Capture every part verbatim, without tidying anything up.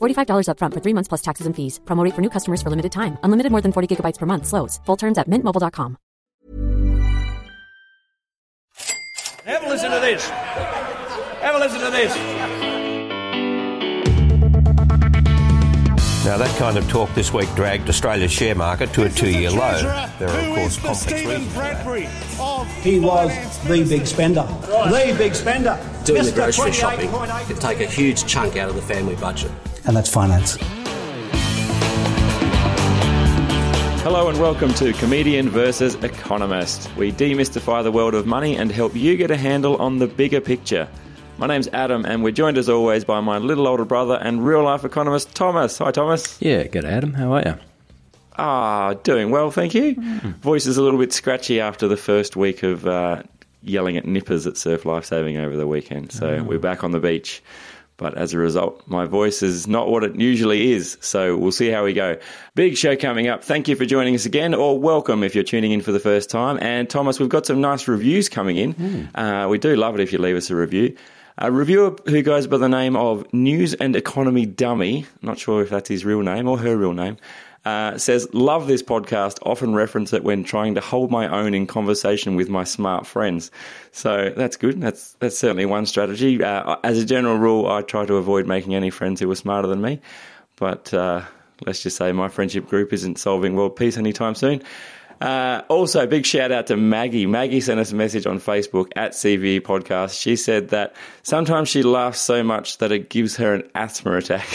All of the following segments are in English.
forty-five dollars up front for three months plus taxes and fees. Promo rate for new customers for limited time. Unlimited more than forty gigabytes per month slows. Full terms at mint mobile dot com. Have a listen to this. Have a listen to this. Now, that kind of talk this week dragged Australia's share market to a two-year low. There are, of course, complex reasons for that. He was the big spender. The big spender. Doing the grocery shopping could take a huge chunk out of the family budget. And that's finance. Hello and welcome to Comedian versus. Economist. We demystify the world of money and help you get a handle on the bigger picture. My name's Adam and we're joined as always by my little older brother and real-life economist, Thomas. Hi, Thomas. Yeah, good, Adam. How are you? Ah, doing well, thank you. Mm. Voice is a little bit scratchy after the first week of uh, yelling at nippers at surf lifesaving over the weekend. So oh. We're back on the beach. But as a result, my voice is not what it usually is, so we'll see how we go. Big show coming up. Thank you for joining us again, or welcome if you're tuning in for the first time. And, Thomas, we've got some nice reviews coming in. Mm. Uh, we do love it if you leave us a review. A reviewer who goes by the name of News and Economy Dummy, not sure if that's his real name or her real name, uh, says, love this podcast, often reference it when trying to hold my own in conversation with my smart friends. So that's good. That's that's certainly one strategy. Uh, as a general rule, I try to avoid making any friends who are smarter than me. But uh, let's just say my friendship group isn't solving world peace anytime soon. Uh, also, big shout out to Maggie. Maggie sent us a message on Facebook at C V E Podcast. She said that sometimes she laughs so much that it gives her an asthma attack.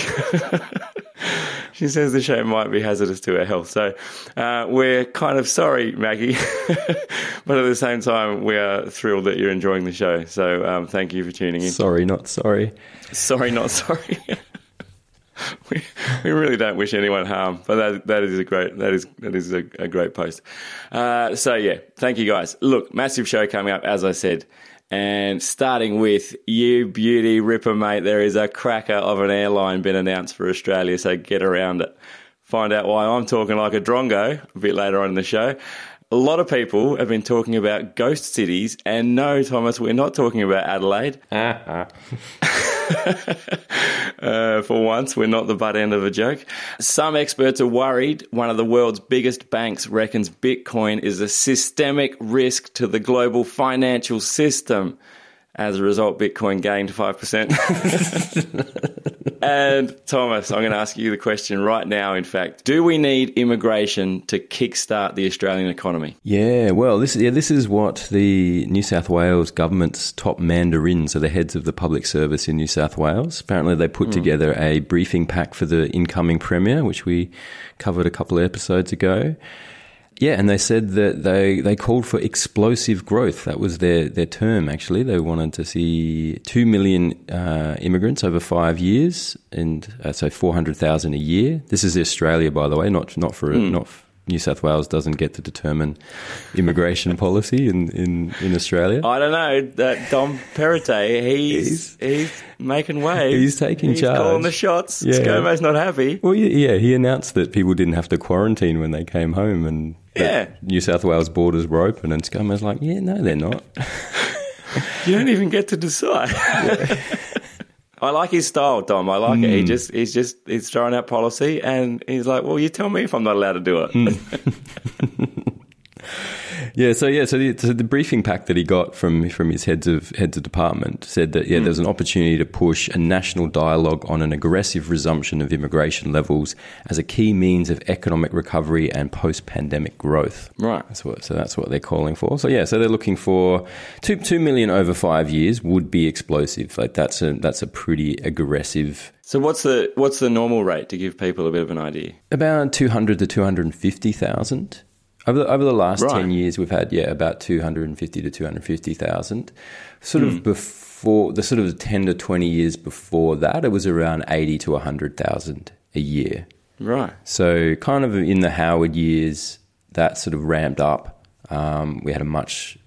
She says the show might be hazardous to her health. So uh, we're kind of sorry, Maggie, but at the same time, we are thrilled that you're enjoying the show. So um, thank you for tuning in. Sorry, not sorry. Sorry, not sorry. We, we really don't wish anyone harm, but that that is a great that is that is a, a great post. Uh, so yeah, thank you guys. Look, massive show coming up, as I said, and starting with you, beauty ripper mate. There is a cracker of an airline been announced for Australia, so get around it. Find out why I'm talking like a drongo a bit later on in the show. A lot of people have been talking about ghost cities, and no, Thomas, we're not talking about Adelaide. Uh-huh. uh, for once, we're not the butt end of a joke. Some experts are worried one of the world's biggest banks reckons Bitcoin is a systemic risk to the global financial system. As a result, Bitcoin gained five percent. And, Thomas, I'm going to ask you the question right now, in fact. Do we need immigration to kickstart the Australian economy? Yeah, well, this, yeah, this is what the New South Wales government's top mandarins, so the heads of the public service in New South Wales, apparently they put mm. together a briefing pack for the incoming Premier, which we covered a couple of episodes ago. Yeah, and they said that they, they called for explosive growth. That was their, their term, actually. They wanted to see two million uh, immigrants over five years, and uh, so four hundred thousand a year. This is Australia, by the way, not not for mm. not New South Wales doesn't get to determine immigration policy in, in, in Australia. I don't know. That Dom Perrottet, he's, he's, he's making waves. He's taking he's charge. He's calling the shots. Yeah. ScoMo's not happy. Well, yeah, he announced that people didn't have to quarantine when they came home, and yeah, New South Wales borders were open, and ScoMo's like, yeah, no, they're not. You don't even get to decide. Yeah. I like his style, Dom. I like mm. it. He just, he's just, he's throwing out policy, and he's like, well, you tell me if I'm not allowed to do it. Mm. yeah. So, yeah. So the, so the briefing pack that he got from, from his heads of, heads of department said that, yeah, mm. there's an opportunity to push a national dialogue on an aggressive resumption of immigration levels as a key means of economic recovery and post-pandemic growth. Right. That's what, so that's what they're calling for. So, yeah. So they're looking for two, two million over five years would be explosive. Like that's a, that's a pretty aggressive. So what's the, what's the normal rate to give people a bit of an idea? About two hundred to two hundred fifty thousand. Over the, over the last right. ten years, we've had, yeah, about two hundred fifty to two hundred fifty thousand. Sort mm. of before before the sort of ten to twenty years before that, it was around eighty to a hundred thousand a year. Right. So kind of in the Howard years, that sort of ramped up. Um, we had a much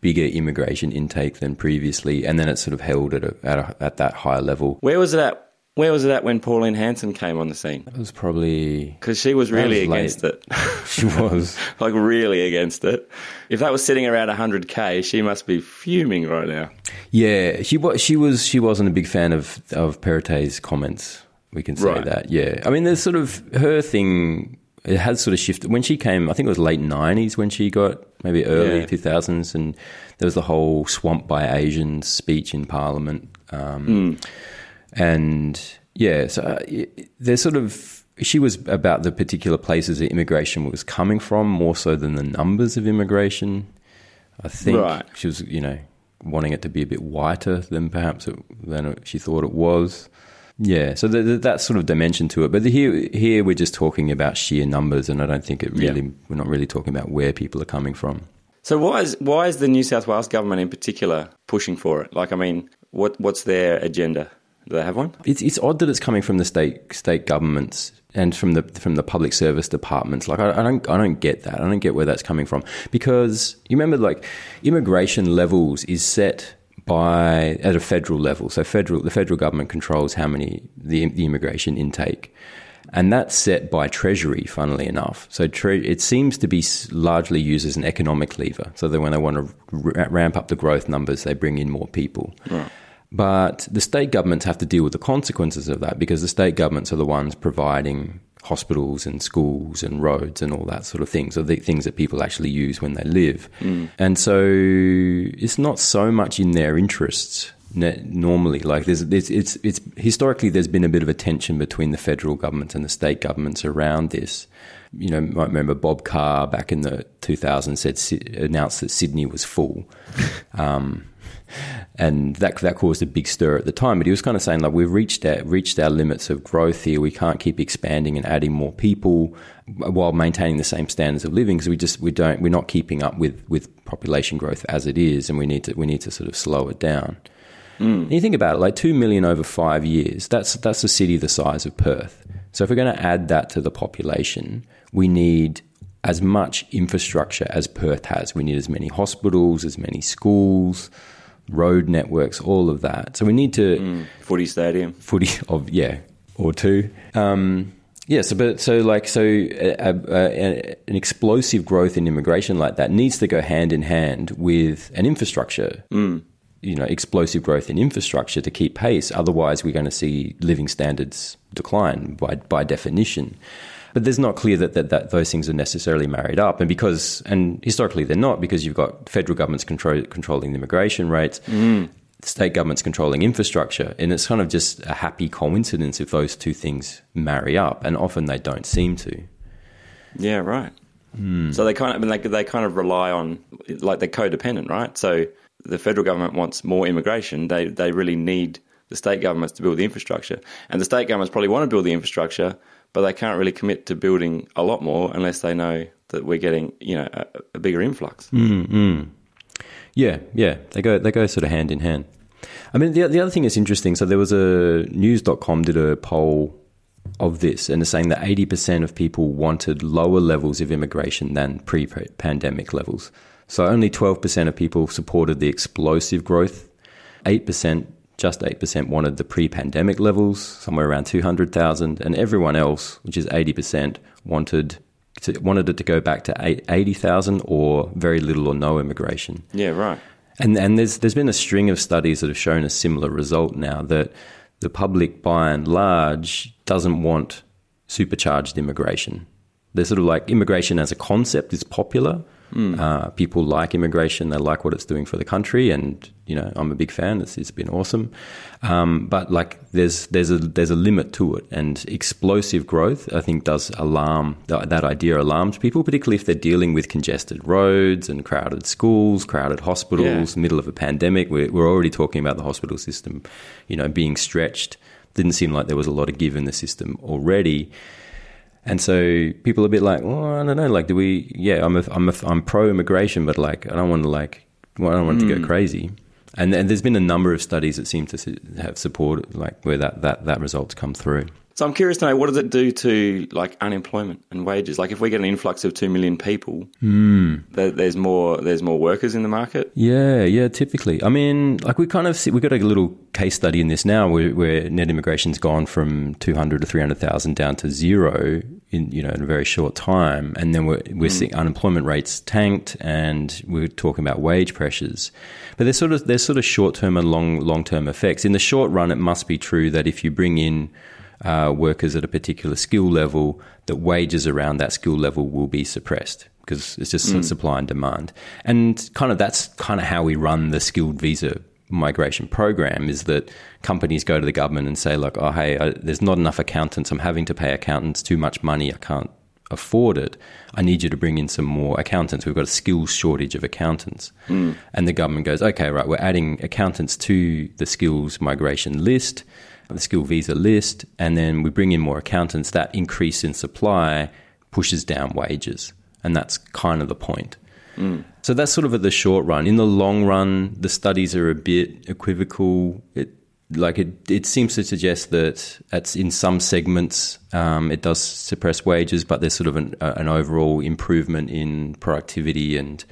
bigger immigration intake than previously, and then it sort of held at a, at, a, at that higher level. Where was it at? Where was it at when Pauline Hanson came on the scene? It was probably... Because she was really was against it. She was. Like, really against it. If that was sitting around one hundred K, she must be fuming right now. Yeah, she was. She was. She wasn't a big fan of, of Perrottet's comments. We can say right. that, yeah. I mean, there's sort of... Her thing, it has sort of shifted. When she came, I think it was late nineties when she got, maybe early yeah. two thousands, and there was the whole swamp by Asians speech in Parliament. Um mm. And yeah, so there's sort of, she was about the particular places that immigration was coming from more so than the numbers of immigration. I think right. she was, you know, wanting it to be a bit whiter than perhaps it, than she thought it was. Yeah, so the, the, that sort of dimension to it. But the, here, here we're just talking about sheer numbers, and I don't think it really. Yeah. We're not really talking about where people are coming from. So why is why is the New South Wales government in particular pushing for it? Like, I mean, what what's their agenda? Do they have one? It's it's odd that it's coming from the state state governments and from the from the public service departments. Like, I, I don't I don't get that. I don't get where that's coming from, because you remember, like, immigration levels is set by at a federal level. So federal the federal government controls how many the the immigration intake, and that's set by Treasury. Funnily enough, so tre- it seems to be largely used as an economic lever. So that when they want to r- ramp up the growth numbers, they bring in more people. Right. But the state governments have to deal with the consequences of that, because the state governments are the ones providing hospitals and schools and roads and all that sort of thing. So the things that people actually use when they live. Mm. And so it's not so much in their interests normally. Like, there's, it's, it's, it's historically there's been a bit of a tension between the federal government and the state governments around this. You know, I remember Bob Carr back in the two thousands said announced that Sydney was full. Um, And that that caused a big stir at the time. But he was kind of saying, like, we've reached our, reached our limits of growth here. We can't keep expanding and adding more people while maintaining the same standards of living, because we just we don't we're not keeping up with, with population growth as it is, and we need to we need to sort of slow it down. Mm. And you think about it, like two million over five years. That's that's a city the size of Perth. So if we're going to add that to the population, we need as much infrastructure as Perth has. We need as many hospitals, as many schools, road networks, all of that. So we need to mm, footy stadium, footy of yeah or two. Um, yeah, so but so like so a, a, a, an explosive growth in immigration like that needs to go hand in hand with an infrastructure. Mm. You know, explosive growth in infrastructure to keep pace. Otherwise, we're going to see living standards decline by by definition. But there's not clear that, that that those things are necessarily married up, and because and historically they're not, because you've got federal governments control, controlling the immigration rates, mm. state governments controlling infrastructure, and it's kind of just a happy coincidence if those two things marry up, and often they don't seem to. Yeah, right. Mm. So they kind of I mean, like they kind of rely on, like, they're codependent, right? So the federal government wants more immigration; they they really need the state governments to build the infrastructure, and the state governments probably want to build the infrastructure, but they can't really commit to building a lot more unless they know that we're getting, you know, a, a bigger influx. Mm-hmm. Yeah, yeah, they go they go sort of hand in hand. I mean, the the other thing that's interesting, so there was a news dot com did a poll of this, and they're saying that eighty percent of people wanted lower levels of immigration than pre-pandemic levels. So only twelve percent of people supported the explosive growth, eight percent just eight percent wanted the pre-pandemic levels, somewhere around two hundred thousand, and everyone else, which is eighty percent, wanted to, wanted it to go back to eighty thousand or very little or no immigration. Yeah, right. And and there's there's been a string of studies that have shown a similar result now, that the public, by and large, doesn't want supercharged immigration. They're sort of like, immigration as a concept is popular. Mm. Uh, people like immigration, they like what it's doing for the country, and, you know, I'm a big fan, it's, it's been awesome. Um, but like there's there's a there's a limit to it, and explosive growth, I think, does alarm, th- that idea alarms people, particularly if they're dealing with congested roads and crowded schools, crowded hospitals, yeah. middle of a pandemic. We're, we're already talking about the hospital system, you know, being stretched. Didn't seem like there was a lot of give in the system already. And so people are a bit like, well, I don't know, like, do we? Yeah, I'm a, I'm a, I'm pro immigration, but like, I don't want to like, well, I don't want mm. it to go crazy. And, and there's been a number of studies that seem to have supported, like, where that, that, that result's come through. So I'm curious to know, what does it do to, like, unemployment and wages? Like, if we get an influx of two million people, mm. there, there's more there's more workers in the market? Yeah, yeah, typically. I mean, like, we kind of see, we've got a little case study in this now where, where net immigration's gone from two hundred thousand to three hundred thousand down to zero in, you know, in a very short time. And then we're, we're mm. seeing unemployment rates tanked, and we're talking about wage pressures. But there's sort of, there's sort of short-term and long, long-term effects. In the short run, it must be true that if you bring in Uh, workers at a particular skill level, that wages around that skill level will be suppressed because it's just mm. supply and demand. And kind of that's kind of how we run the skilled visa migration program, is that companies go to the government and say, like, oh, hey, I, there's not enough accountants. I'm having to pay accountants too much money. I can't afford it. I need you to bring in some more accountants. We've got a skills shortage of accountants. Mm. And the government goes, okay, right, we're adding accountants to the skills migration list, the skill visa list, and then we bring in more accountants. That increase in supply pushes down wages, and that's kind of the point. Mm. So that's sort of at the short run. In the long run, the studies are a bit equivocal. It like it, it seems to suggest that it's in some segments um, it does suppress wages, but there's sort of an, an overall improvement in productivity and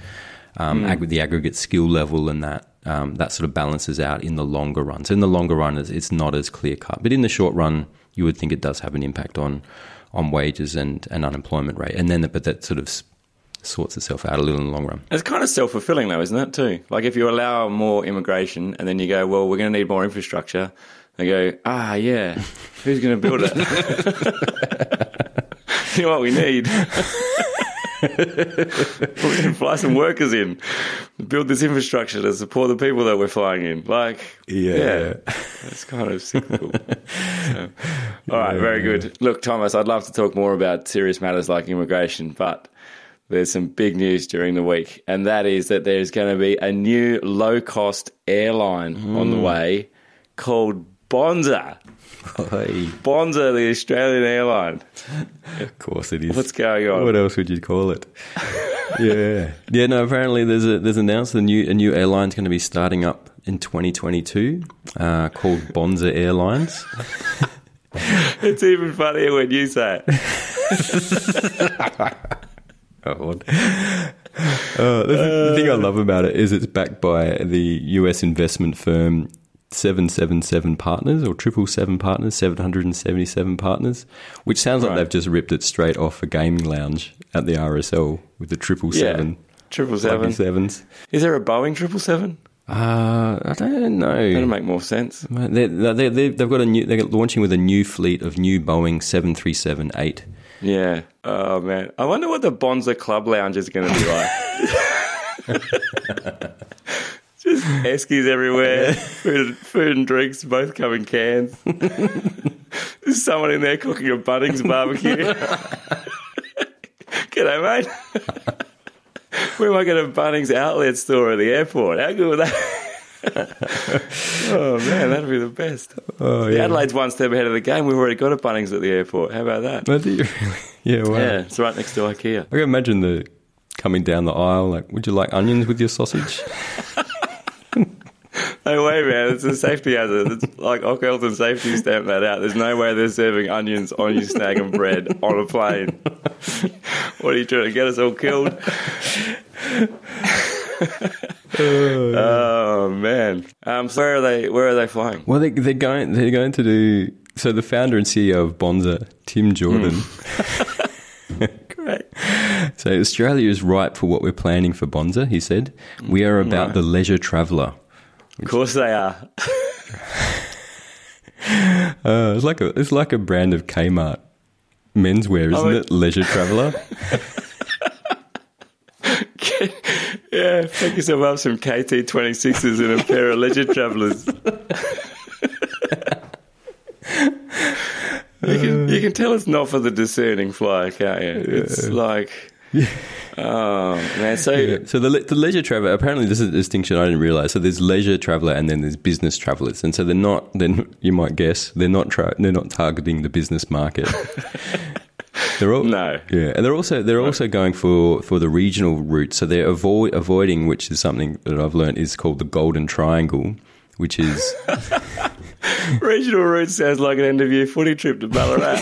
um, mm. ag- the aggregate skill level, and that. Um, that sort of balances out in the longer run. So in the longer run, it's, it's not as clear-cut. But in the short run, you would think it does have an impact on on wages and, and unemployment rate. And then, the, but that sort of sorts itself out a little in the long run. It's kind of self-fulfilling though, isn't it, too? Like, if you allow more immigration and then you go, well, we're going to need more infrastructure, they go, ah, yeah, who's going to build it? You know what we need? We're going to fly some workers in, build this infrastructure to support the people that we're flying in. Like, yeah, yeah that's kind of cyclical. So, all right, yeah. Very good. Look, Thomas, I'd love to talk more about serious matters like immigration, but there's some big news during the week, and that is that there's going to be a new low-cost airline mm. on the way called Bonza. Oy. Bonza, the Australian airline. Of course it is. What's going on? What else would you call it? yeah, yeah. No, apparently there's a, there's announced a new a new airline's going to be starting up in twenty twenty-two, uh, called Bonza Airlines. It's even funnier when you say it. Oh, uh, the, the thing I love about it is it's backed by the U S investment firm seven seventy-seven Partners, or triple seven Partners, seven hundred seventy-seven Partners, which sounds right. Like they've just ripped it straight off a gaming lounge at the R S L with the triple seven. triple seven. seven sevens. Is there a Boeing triple seven? Uh, I don't know. That'll make more sense. They're, they're, they've got a new, they're launching with a new fleet of new Boeing seven three seven eight. Yeah. Oh, man. I wonder what the Bonza Club Lounge is going to be like. Just eskies everywhere, food, food and drinks both come in cans. There's someone in there cooking a Bunnings barbecue. G'day, mate. We might get a Bunnings outlet store at the airport. How good would that? Oh, man, that'd be the best. Oh, yeah. Adelaide's one step ahead of the game. We've already got a Bunnings at the airport. How about that? Well, really? Yeah, wow. Yeah, it's right next to IKEA. I can imagine the coming down the aisle, like, would you like onions with your sausage? No way, man. It's a safety hazard. It's like Ockhelton safety stamped that out. There's no way they're serving onions on your snag and bread on a plane. What are you trying to get us all killed? Oh, yeah. Oh, man. Um, so where are they where are they flying? Well, they they're going they're going to do so the founder and C E O of Bonza, Tim Jordan. Mm. Great. So Australia is ripe for what we're planning for Bonza, he said. We are about no. the leisure traveller. Of course they are. uh, it's like a it's like a brand of Kmart menswear, isn't I mean, it? Leisure traveller. Yeah, pick yourself up some K T twenty-sixes and a pair of leisure travellers. you can you can tell it's not for the discerning flyer, can't you? Yeah. It's like. Yeah. Oh man! So, yeah. so the, the leisure traveller. Apparently, this is a distinction I didn't realise. So there's leisure traveller, and then there's business travellers. And so they're not. Then you might guess they're not. Tra- they're not targeting the business market. They're all, no. Yeah, and they're also they're no. also going for, for the regional route. So they're avoid, avoiding, which is something that I've learned is called the Golden Triangle, which is... Regional route sounds like an N W footy trip to Ballarat.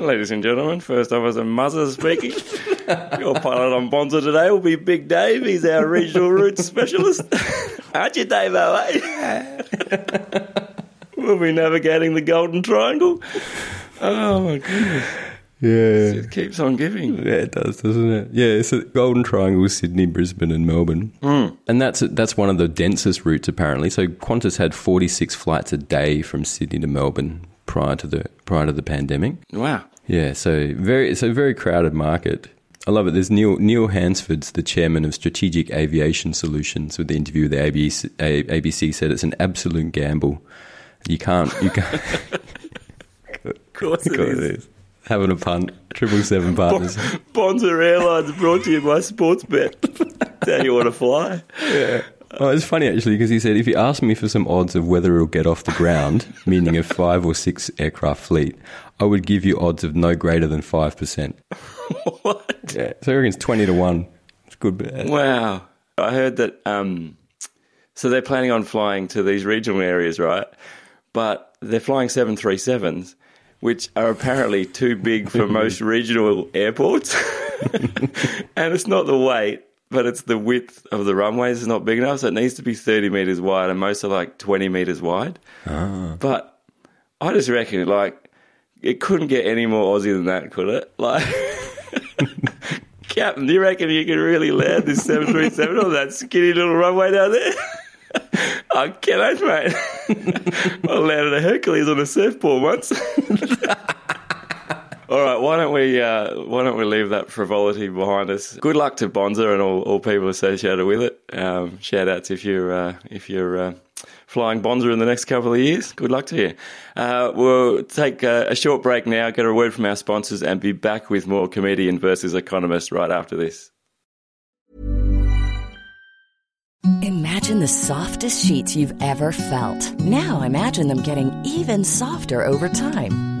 Ladies and gentlemen, first officer Muzzer speaking. Your pilot on Bonza today will be Big Dave. He's our regional route specialist. Aren't you, Dave, eh? We'll be navigating the Golden Triangle. Oh, my goodness. Yeah. It keeps on giving. Yeah, it does, doesn't it? Yeah, it's the Golden Triangle, Sydney, Brisbane and Melbourne. Mm. And that's that's one of the densest routes, apparently. So Qantas had forty-six flights a day from Sydney to Melbourne prior to the prior to the pandemic. Wow. Yeah, so very it's a very crowded market. I love it. There's Neil Neil Hansford's the chairman of Strategic Aviation Solutions. With the interview with the A B C, A B C said it's an absolute gamble. You can't. You can't. Of course it is. It is. Having a punt. triple seven Partners. Bonza Airlines brought to you by Sportsbet. Tell you want to fly. Yeah. Oh, it's funny actually because he said if you ask me for some odds of whether it'll get off the ground, meaning a five or six aircraft fleet, I would give you odds of no greater than five percent. What? Yeah, so I reckon it's twenty to one. It's good. Bad. Wow, I heard that. Um, so they're planning on flying to these regional areas, right? But they're flying seven thirty-sevens, which are apparently too big for most regional airports, and it's not the weight. But it's the width of the runways is not big enough, so it needs to be thirty metres wide, and most are like twenty metres wide. Ah. But I just reckon, like, it couldn't get any more Aussie than that, could it? Like, Captain, do you reckon you could really land this seven thirty-seven on that skinny little runway down there? I can't, mate. I landed a Hercules on a surfboard once. All right, why don't we uh, why don't we leave that frivolity behind us? Good luck to Bonza and all, all people associated with it. Um, shout outs if you're uh, if you're uh, flying Bonza in the next couple of years. Good luck to you. Uh, we'll take a, a short break now, get a word from our sponsors, and be back with more Comedian versus Economist right after this. Imagine the softest sheets you've ever felt. Now imagine them getting even softer over time.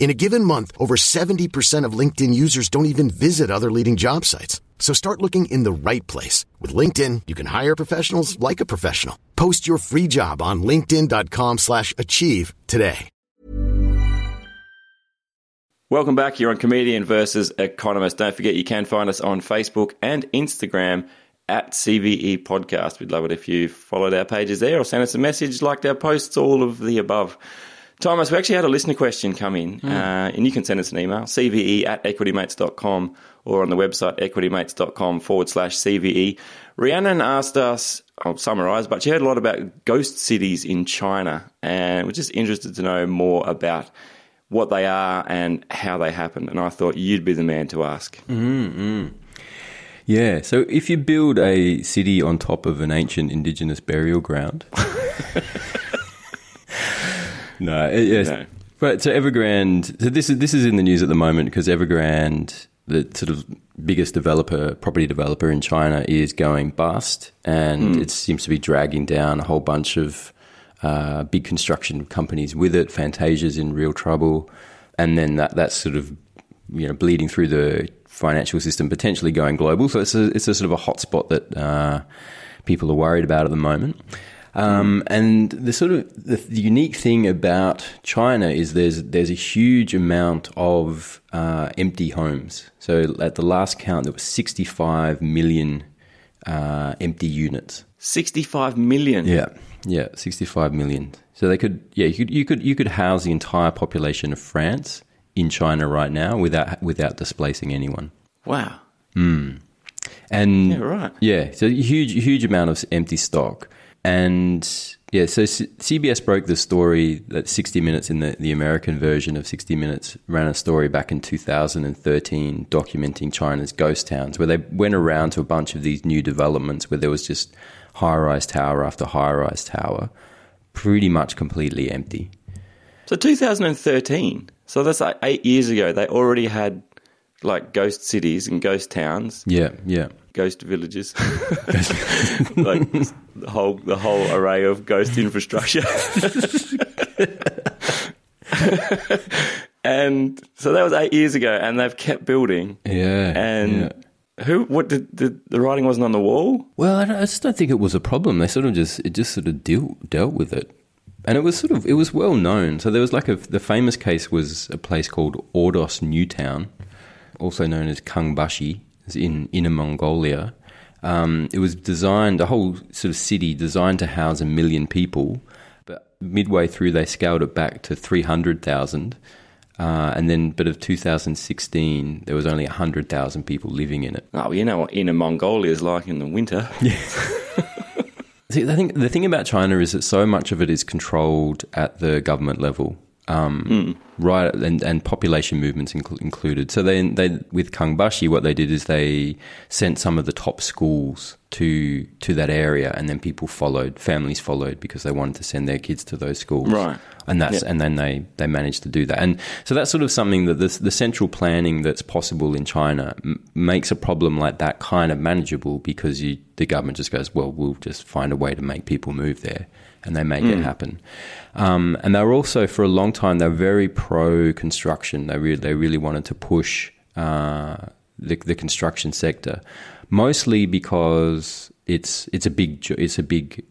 In a given month, over seventy percent of LinkedIn users don't even visit other leading job sites. So start looking in the right place. With LinkedIn, you can hire professionals like a professional. Post your free job on linkedin dot com slash achieve today. Welcome back. You're on Comedian versus Economist. Don't forget you can find us on Facebook and Instagram at C V E Podcast. We'd love it if you followed our pages there or sent us a message, liked our posts, all of the above. Thomas, we actually had a listener question come in, mm. uh, and you can send us an email, c v e at equity mates dot com, or on the website equity mates dot com forward slash C V E. Rhiannon asked us, I'll summarise, but she heard a lot about ghost cities in China, and was just interested to know more about what they are and how they happen, and I thought you'd be the man to ask. Mm-hmm. Yeah, so if you build a city on top of an ancient indigenous burial ground... No, yes, no. But so Evergrande. So this is this is in the news at the moment because Evergrande, the sort of biggest developer, property developer in China, is going bust, and mm. it seems to be dragging down a whole bunch of uh, big construction companies with it. Fantasia's in real trouble, and then that that's sort of you know bleeding through the financial system, potentially going global. So it's a, it's a sort of a hotspot that uh, people are worried about at the moment. Um, and the sort of the, the unique thing about China is there's there's a huge amount of uh, empty homes. So at the last count, there were sixty-five million uh, empty units. sixty-five million. Yeah, yeah, sixty-five million. So they could, yeah, you could you could you could house the entire population of France in China right now without without displacing anyone. Wow. Mm. And yeah, right. Yeah, so huge huge amount of empty stock. And yeah, so C- CBS broke the story that sixty minutes in the, the American version of sixty minutes ran a story back in two thousand thirteen documenting China's ghost towns, where they went around to a bunch of these new developments where there was just high-rise tower after high-rise tower, pretty much completely empty. So two thousand thirteen, so that's like eight years ago, they already had like ghost cities and ghost towns. Yeah, yeah. Ghost villages, like the whole the whole array of ghost infrastructure, and so that was eight years ago, and they've kept building. Yeah, and yeah. who? What did the, the writing wasn't on the wall? Well, I, don't, I just don't think it was a problem. They sort of just it just sort of deal, dealt with it, and it was sort of it was well known. So there was like a the famous case was a place called Ordos Newtown, also known as Kangbashi, in Inner Mongolia. Um, it was designed, a whole sort of city designed to house a million people, but midway through they scaled it back to three hundred thousand. Uh, and then, but of two thousand sixteen, there was only one hundred thousand people living in it. Oh, well, you know what Inner Mongolia is like in the winter. Yeah. See, I think the thing about China is that so much of it is controlled at the government level. Um, mm. Right, and, and population movements inc- included. So they, they with Kangbashi, what they did is they sent some of the top schools to to that area, and then people followed, families followed because they wanted to send their kids to those schools. Right, and that's yeah. and then they, they managed to do that. And so that's sort of something that this, the central planning that's possible in China m- makes a problem like that kind of manageable, because you, the government just goes, well, we'll just find a way to make people move there. And they make mm. it happen. Um, and they were also, for a long time, they were very pro-construction. They really, they really wanted to push uh, the, the construction sector, mostly because it's it's a big it's a big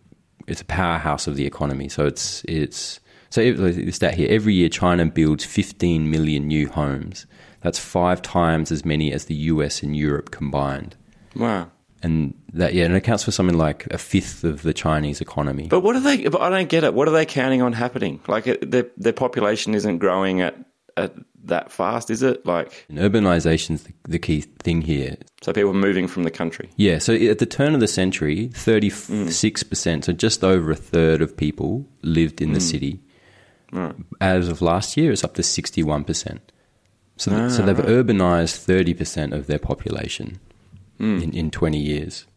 it's a powerhouse of the economy. So it's it's so it's that here every year China builds fifteen million new homes. That's five times as many as the U S and Europe combined. Wow. And that, yeah, and it accounts for something like a fifth of the Chinese economy. But what are they? But I don't get it. What are they counting on happening? Like their their population isn't growing at, at that fast, is it? Like and urbanization's the, the key thing here. So people are moving from the country. Yeah. So at the turn of the century, thirty-six percent, mm. so just over a third of people lived in mm. the city. Right. As of last year, it's up to sixty-one percent. So ah, so they've right. urbanized thirty percent of their population. In, in twenty years,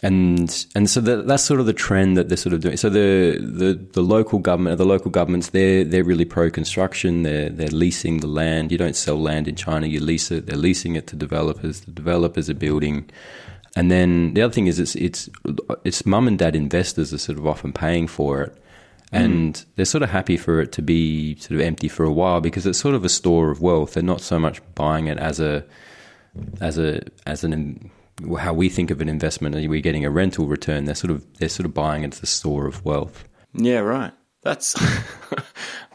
and and so that, that's sort of the trend that they're sort of doing. So the the, the local government, the local governments, they're they're really pro construction. They're they're leasing the land. You don't sell land in China; you lease it. They're leasing it to developers. The developers are building, and then the other thing is it's it's it's mum and dad investors are sort of often paying for it, and mm. they're sort of happy for it to be sort of empty for a while because it's sort of a store of wealth. They're not so much buying it as a as a as an how we think of an investment, and we're getting a rental return. They're sort of they're sort of buying into the store of wealth. Yeah, right. That's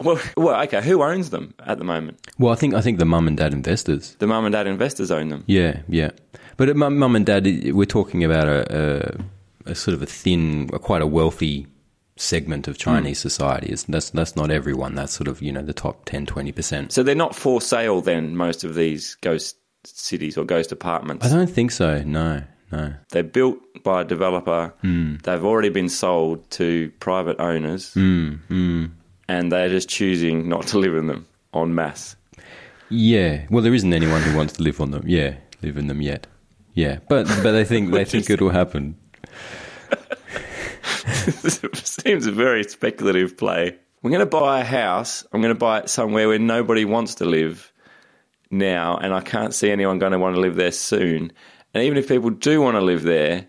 well, well, okay. Who owns them at the moment? Well, I think I think the mum and dad investors. The mum and dad investors own them. Yeah, yeah. But at mum, mum and dad, we're talking about a, a, a sort of a thin, a, quite a wealthy segment of Chinese mm. society. It's, that's that's not everyone. That's sort of you know the top ten, twenty percent. So they're not for sale then. Most of these ghost cities or ghost apartments? I don't think so, no, no. They're built by a developer. Mm. They've already been sold to private owners mm. Mm. and they're just choosing not to live in them en masse. Yeah, well, there isn't anyone who wants to live on them. Yeah, live in them yet. Yeah, but but they think they think it'll happen. Seems a very speculative play. We're going to buy a house. I'm going to buy it somewhere where nobody wants to live now, and I can't see anyone going to want to live there soon. And even if people do want to live there,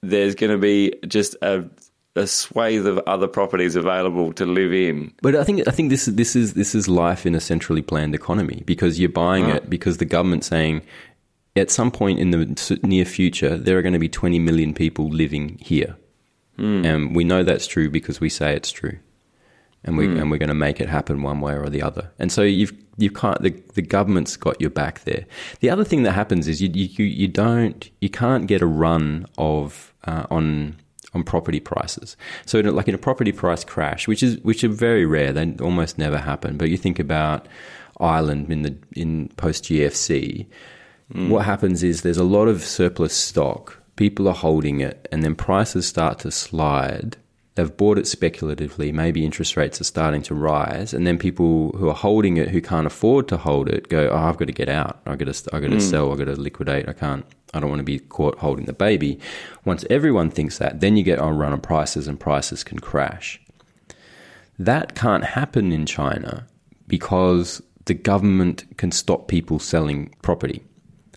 there's going to be just a, a swathe of other properties available to live in. But I think I think this this is this is life in a centrally planned economy, because you're buying oh. it because the government's saying at some point in the near future there are going to be twenty million people living here, mm. and we know that's true because we say it's true. And we mm. and we're going to make it happen one way or the other. And so you've you can't the, the government's got your back there. The other thing that happens is you you, you don't you can't get a run of uh, on on property prices. So in a, like in a property price crash, which is which are very rare, they almost never happen. But you think about Ireland in the in post-G F C, mm. what happens is there's a lot of surplus stock. People are holding it, and then prices start to slide. They've bought it speculatively. Maybe interest rates are starting to rise, and then people who are holding it, who can't afford to hold it, go, "Oh, I've got to get out. I've got to, I've got to mm. sell. I've got to liquidate. I can't. I don't want to be caught holding the baby." Once everyone thinks that, then you get a run on prices, and prices can crash. That can't happen in China because the government can stop people selling property.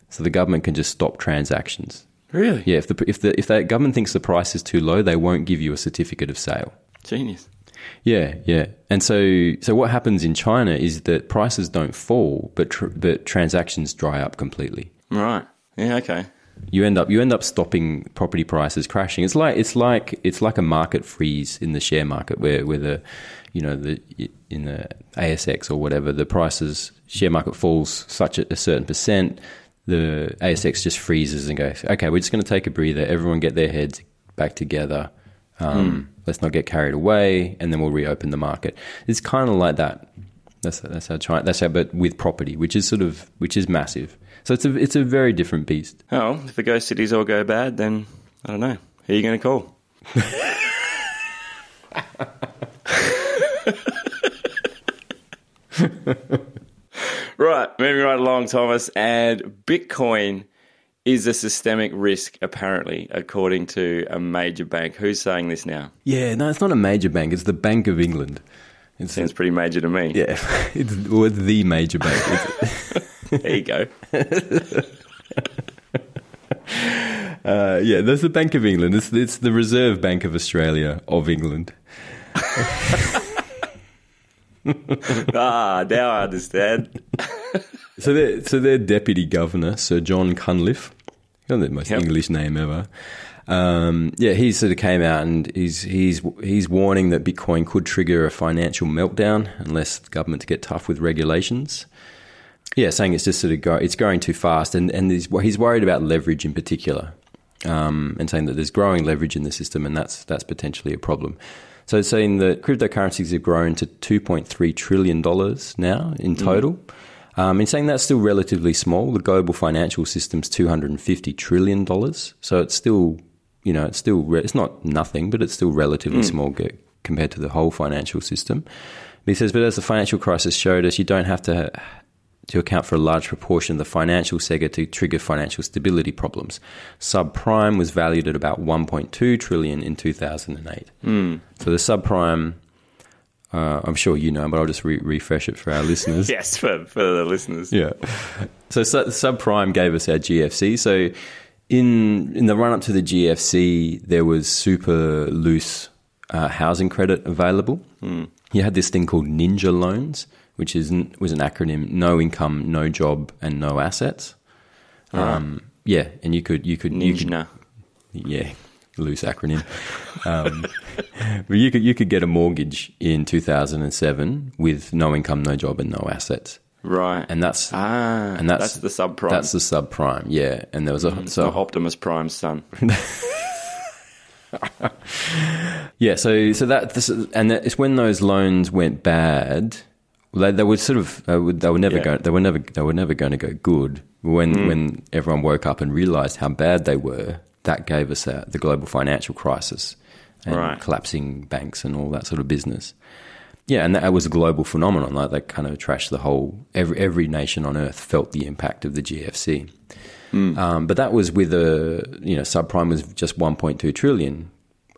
So the government can just stop transactions. Really? Yeah. If the if the if the government thinks the price is too low, they won't give you a certificate of sale. Genius. Yeah, yeah. And so, so what happens in China is that prices don't fall, but tr- but transactions dry up completely. Right. Yeah. Okay. You end up you end up stopping property prices crashing. It's like it's like it's like a market freeze in the share market, where where the you know the in the A S X or whatever, the prices share market falls such a, a certain percent. The A S X just freezes and goes, okay, we're just going to take a breather. Everyone get their heads back together. Um, mm. Let's not get carried away, and then we'll reopen the market. It's kind of like that. That's that's how China. That's how, but with property, which is sort of which is massive. So it's a it's a very different beast. Oh, if the ghost cities all go bad, then I don't know. Who are you going to call? Right, moving right along, Thomas, and Bitcoin is a systemic risk, apparently, according to a major bank. Who's saying this now? Yeah, no, it's not a major bank. It's the Bank of England. It sounds pretty major to me. Yeah, it's, well, it's the major bank. There you go. uh, yeah, that's the Bank of England. It's, it's the Reserve Bank of Australia of England. ah, now I understand. so, their, so their deputy governor, Sir John Cunliffe, you know, the most yep. English name ever. Um, yeah, he sort of came out and he's he's he's warning that Bitcoin could trigger a financial meltdown unless governments get tough with regulations. Yeah, saying it's just sort of go, it's going too fast, and and he's, he's worried about leverage in particular, um, and saying that there's growing leverage in the system, and that's that's potentially a problem. So it's saying that cryptocurrencies have grown to two point three trillion dollars now in total. Mm. Um, and saying that's still relatively small. The global financial system's two hundred fifty trillion dollars. So it's still, you know, it's still, re- it's not nothing, but it's still relatively mm. small g- compared to the whole financial system. But he says, but as the financial crisis showed us, you don't have to to account for a large proportion of the financial sector to trigger financial stability problems. Subprime was valued at about one point two trillion dollars in two thousand eight. Mm. So the subprime, uh, I'm sure you know, but I'll just re- refresh it for our listeners. yes, for, for the listeners. Yeah. So su- subprime gave us our G F C. So in, in the run-up to the G F C, there was super loose uh, housing credit available. Mm. You had this thing called NINJA Loans, which is was an acronym: no income, no job, and no assets. Yeah, um, yeah and you could you could NIGNA. You could, yeah, loose acronym. um, but you could you could get a mortgage in two thousand seven with no income, no job, and no assets. Right, and that's ah, and that's, that's the subprime. That's the subprime. Yeah, and there was a mm, so Optimus Prime's son. yeah, so so that this is, and that, it's when those loans went bad. They, they were sort of uh, they were never yeah. going they were never they were never going to go good. When mm. when everyone woke up and realized how bad they were, that gave us uh, the global financial crisis and right. collapsing banks and all that sort of business. Yeah, and that was a global phenomenon. Like that kind of trashed the whole. Every every nation on earth felt the impact of the G F C. Mm. Um, but that was with a you know subprime was just one point two trillion.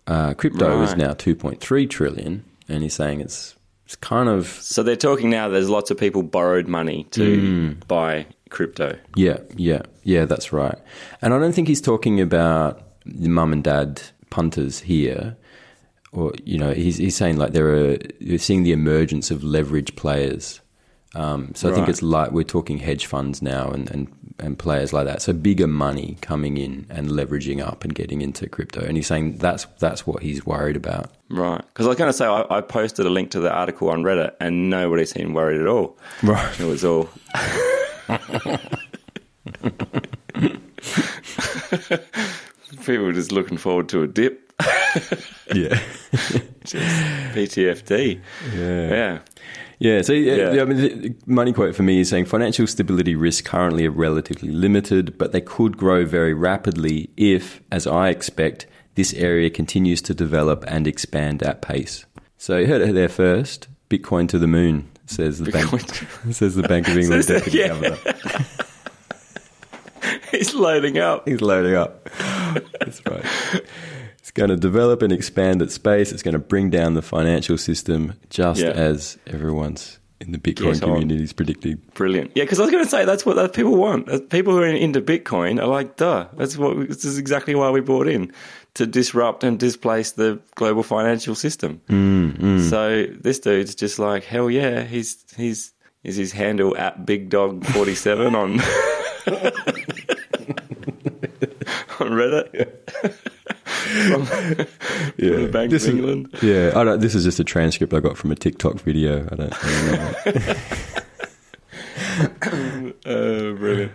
Uh, crypto right. is now two point three trillion, and he's saying it's. It's kind of... So they're talking now there's lots of people borrowed money to mm. buy crypto. Yeah, yeah, yeah, that's right. And I don't think he's talking about the mum and dad punters here. Or, you know, he's, he's saying like there are... You're seeing the emergence of leverage players. Um, so right. I think it's like we're talking hedge funds now and, and, and players like that. So bigger money coming in and leveraging up and getting into crypto. And he's saying that's that's what he's worried about. Right, because I was going to say I, I posted a link to the article on Reddit, and nobody seemed worried at all. Right, it was all. People were just looking forward to a dip. Yeah. Just P T S D. Yeah. Yeah. Yeah, so yeah, yeah. I mean, the money quote for me is saying financial stability risks currently are relatively limited, but they could grow very rapidly if, as I expect, this area continues to develop and expand at pace. So you heard it there first. Bitcoin to the moon, says the Bitcoin. bank. Says the Bank of England deputy yeah. governor. He's loading up. He's loading up. That's right. It's going to develop and expand its space. It's going to bring down the financial system, just yeah. as everyone's in the Bitcoin yes, community is predicting. Brilliant. Yeah, because I was going to say that's what that people want. People who are into Bitcoin are like, duh. That's what. This is exactly why we bought in, to disrupt and displace the global financial system. Mm, mm. So this dude's just like, hell yeah. He's he's is his handle at Big Dog forty-seven on. On Reddit, yeah. from, yeah. from the Bank this of England. Is, yeah, I don't, this is just a transcript I got from a TikTok video. I don't, I don't know. uh, brilliant.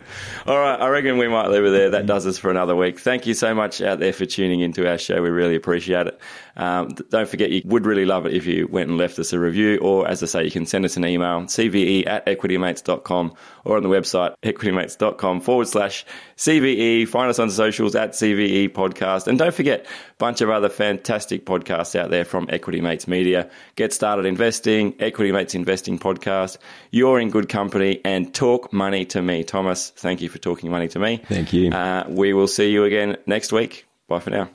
All right, I reckon we might leave it there. That does us for another week. Thank you so much out there for tuning into our show. We really appreciate it. Um, don't forget, you would really love it if you went and left us a review, or as I say, you can send us an email, C V E at equity mates dot com, or on the website, equity mates dot com forward slash C V E. Find us on socials at C V E Podcast. And don't forget, a bunch of other fantastic podcasts out there from Equity Mates Media. Get Started Investing, Equity Mates Investing Podcast, You're in Good Company, and Talk Money to Me. Thomas, thank you for talking money to me. Thank you. Uh, we will see you again next week. Bye for now.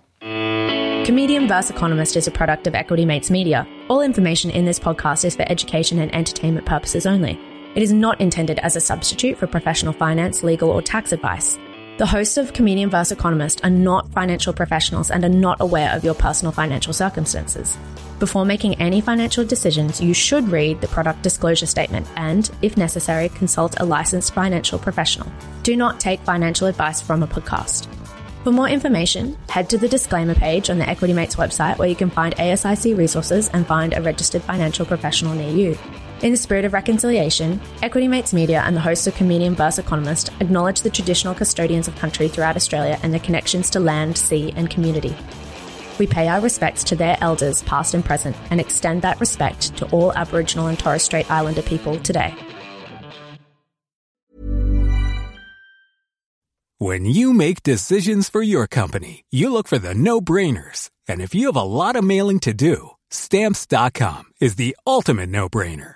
Comedian versus. Economist is a product of Equity Mates Media. All information in this podcast is for education and entertainment purposes only. It is not intended as a substitute for professional finance, legal, or tax advice. The hosts of Comedian versus. Economist are not financial professionals and are not aware of your personal financial circumstances. Before making any financial decisions, you should read the product disclosure statement and, if necessary, consult a licensed financial professional. Do not take financial advice from a podcast. For more information, head to the disclaimer page on the Equity Mates website, where you can find A S I C resources and find a registered financial professional near you. In the spirit of reconciliation, Equity Mates Media and the hosts of Comedian versus. Economist acknowledge the traditional custodians of country throughout Australia and their connections to land, sea, and community. We pay our respects to their elders, past and present, and extend that respect to all Aboriginal and Torres Strait Islander people today. When you make decisions for your company, you look for the no-brainers. And if you have a lot of mailing to do, Stamps dot com is the ultimate no-brainer.